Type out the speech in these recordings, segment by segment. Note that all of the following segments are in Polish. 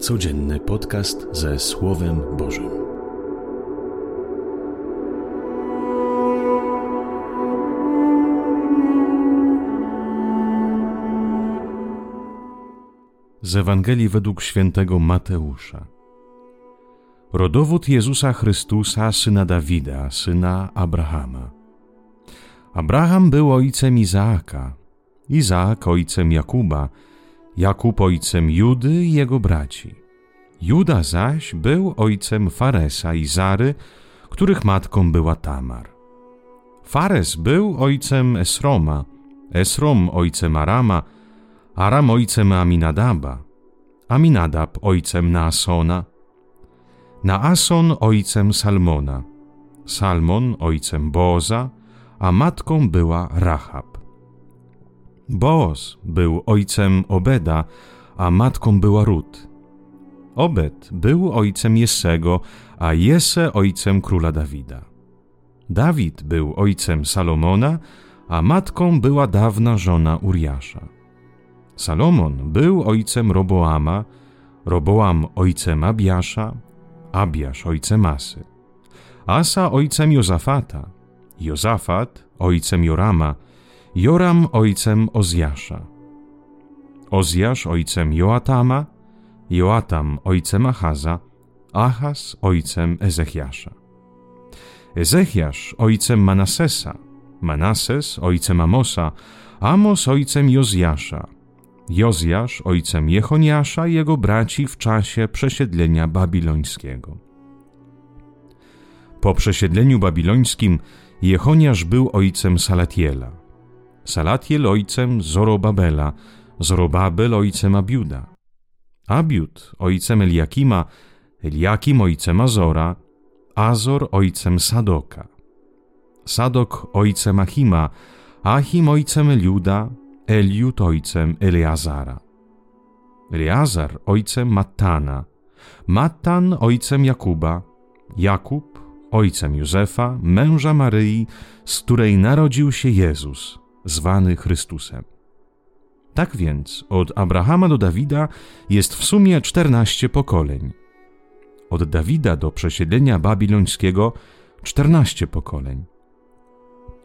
Codzienny podcast ze Słowem Bożym. Z Ewangelii według świętego Mateusza. Rodowód Jezusa Chrystusa, syna Dawida, syna Abrahama. Abraham był ojcem Izaaka, Izaak ojcem Jakuba, Jakub ojcem Judy i jego braci. Juda zaś był ojcem Faresa i Zary, których matką była Tamar. Fares był ojcem Esroma, Esrom ojcem Arama, Aram ojcem Aminadaba, Aminadab ojcem Naasona, Naason ojcem Salmona, Salmon ojcem Boza, a matką była Rahab. Boaz był ojcem Obeda, a matką była Rut. Obed był ojcem Jessego, a Jesse ojcem króla Dawida. Dawid był ojcem Salomona, a matką była dawna żona Uriasza. Salomon był ojcem Roboama, Roboam ojcem Abiasza, Abiasz ojcem Asy, Asa ojcem Jozafata, Jozafat ojcem Jorama, Joram ojcem Ozjasza, Ozjasz ojcem Joatama, Joatam ojcem Achaza, Achaz ojcem Ezechiasza, Ezechiasz ojcem Manasesa, Manases ojcem Amosa, Amos ojcem Jozjasza, Jozjasz ojcem Jechoniasza i jego braci w czasie przesiedlenia babilońskiego. Po przesiedleniu babilońskim Jechoniasz był ojcem Salatiela, Salatiel ojcem Zorobabela, Zorobabel ojcem Abiuda, Abiud ojcem Eliakima, Eliakim ojcem Azora, Azor ojcem Sadoka, Sadok ojcem Achima, Achim ojcem Eliuda, Eliud ojcem Eleazara, Eleazar ojcem Mattana, Mattan ojcem Jakuba, Jakub ojcem Józefa, męża Maryi, z której narodził się Jezus, zwany Chrystusem. Tak więc od Abrahama do Dawida jest w sumie 14 pokoleń. Od Dawida do przesiedlenia babilońskiego 14 pokoleń.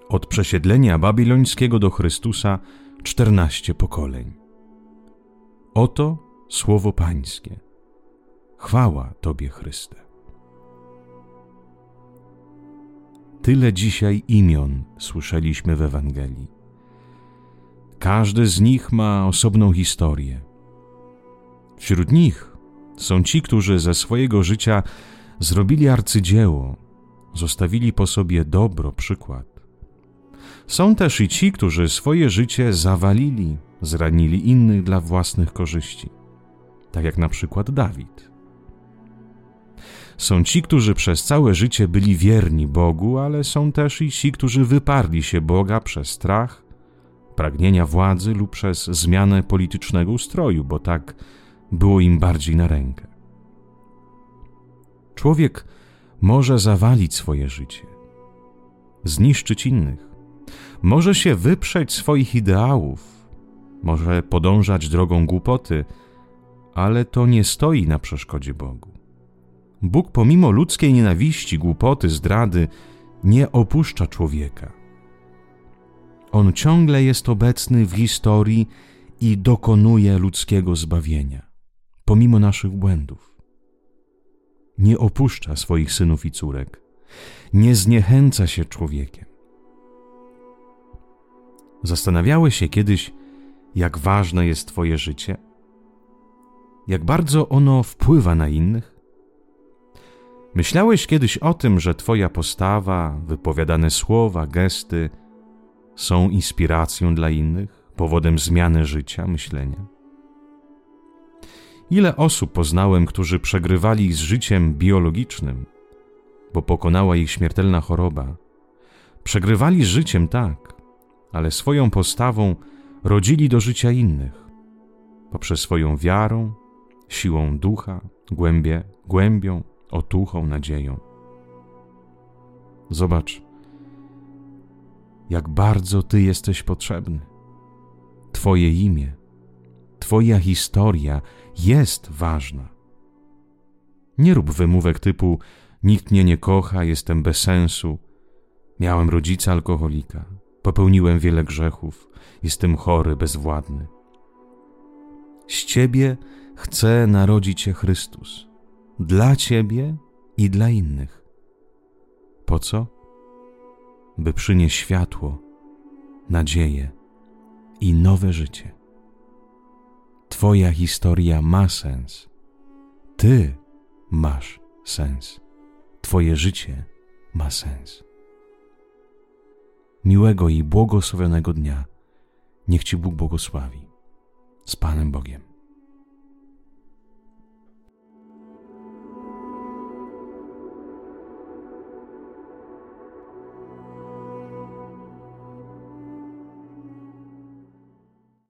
Od przesiedlenia babilońskiego do Chrystusa 14 pokoleń. Oto słowo Pańskie. Chwała Tobie, Chryste. Tyle dzisiaj imion słyszeliśmy w Ewangelii. Każdy z nich ma osobną historię. Wśród nich są ci, którzy ze swojego życia zrobili arcydzieło, zostawili po sobie dobro, przykład. Są też i ci, którzy swoje życie zawalili, zranili innych dla własnych korzyści, tak jak na przykład Dawid. Są ci, którzy przez całe życie byli wierni Bogu, ale są też i ci, którzy wyparli się Boga przez strach, pragnienia władzy lub przez zmianę politycznego ustroju, bo tak było im bardziej na rękę. Człowiek może zawalić swoje życie, zniszczyć innych, może się wyprzeć swoich ideałów, może podążać drogą głupoty, ale to nie stoi na przeszkodzie Bogu. Bóg pomimo ludzkiej nienawiści, głupoty, zdrady nie opuszcza człowieka. On ciągle jest obecny w historii i dokonuje ludzkiego zbawienia, pomimo naszych błędów. Nie opuszcza swoich synów i córek, nie zniechęca się człowiekiem. Zastanawiałeś się kiedyś, jak ważne jest Twoje życie? Jak bardzo ono wpływa na innych? Myślałeś kiedyś o tym, że Twoja postawa, wypowiadane słowa, gesty są inspiracją dla innych, powodem zmiany życia, myślenia? Ile osób poznałem, którzy przegrywali z życiem biologicznym, bo pokonała ich śmiertelna choroba. Przegrywali z życiem, tak, ale swoją postawą rodzili do życia innych, poprzez swoją wiarą, siłą ducha, głębią, otuchą, nadzieją. Zobacz, jak bardzo Ty jesteś potrzebny. Twoje imię, Twoja historia jest ważna. Nie rób wymówek typu nikt mnie nie kocha, jestem bez sensu. Miałem rodzica alkoholika, popełniłem wiele grzechów, jestem chory, bezwładny. Z ciebie chce narodzić się Chrystus. Dla ciebie i dla innych. Po co? By przynieść światło, nadzieję i nowe życie. Twoja historia ma sens. Ty masz sens. Twoje życie ma sens. Miłego i błogosławionego dnia. Niech Ci Bóg błogosławi. Z Panem Bogiem.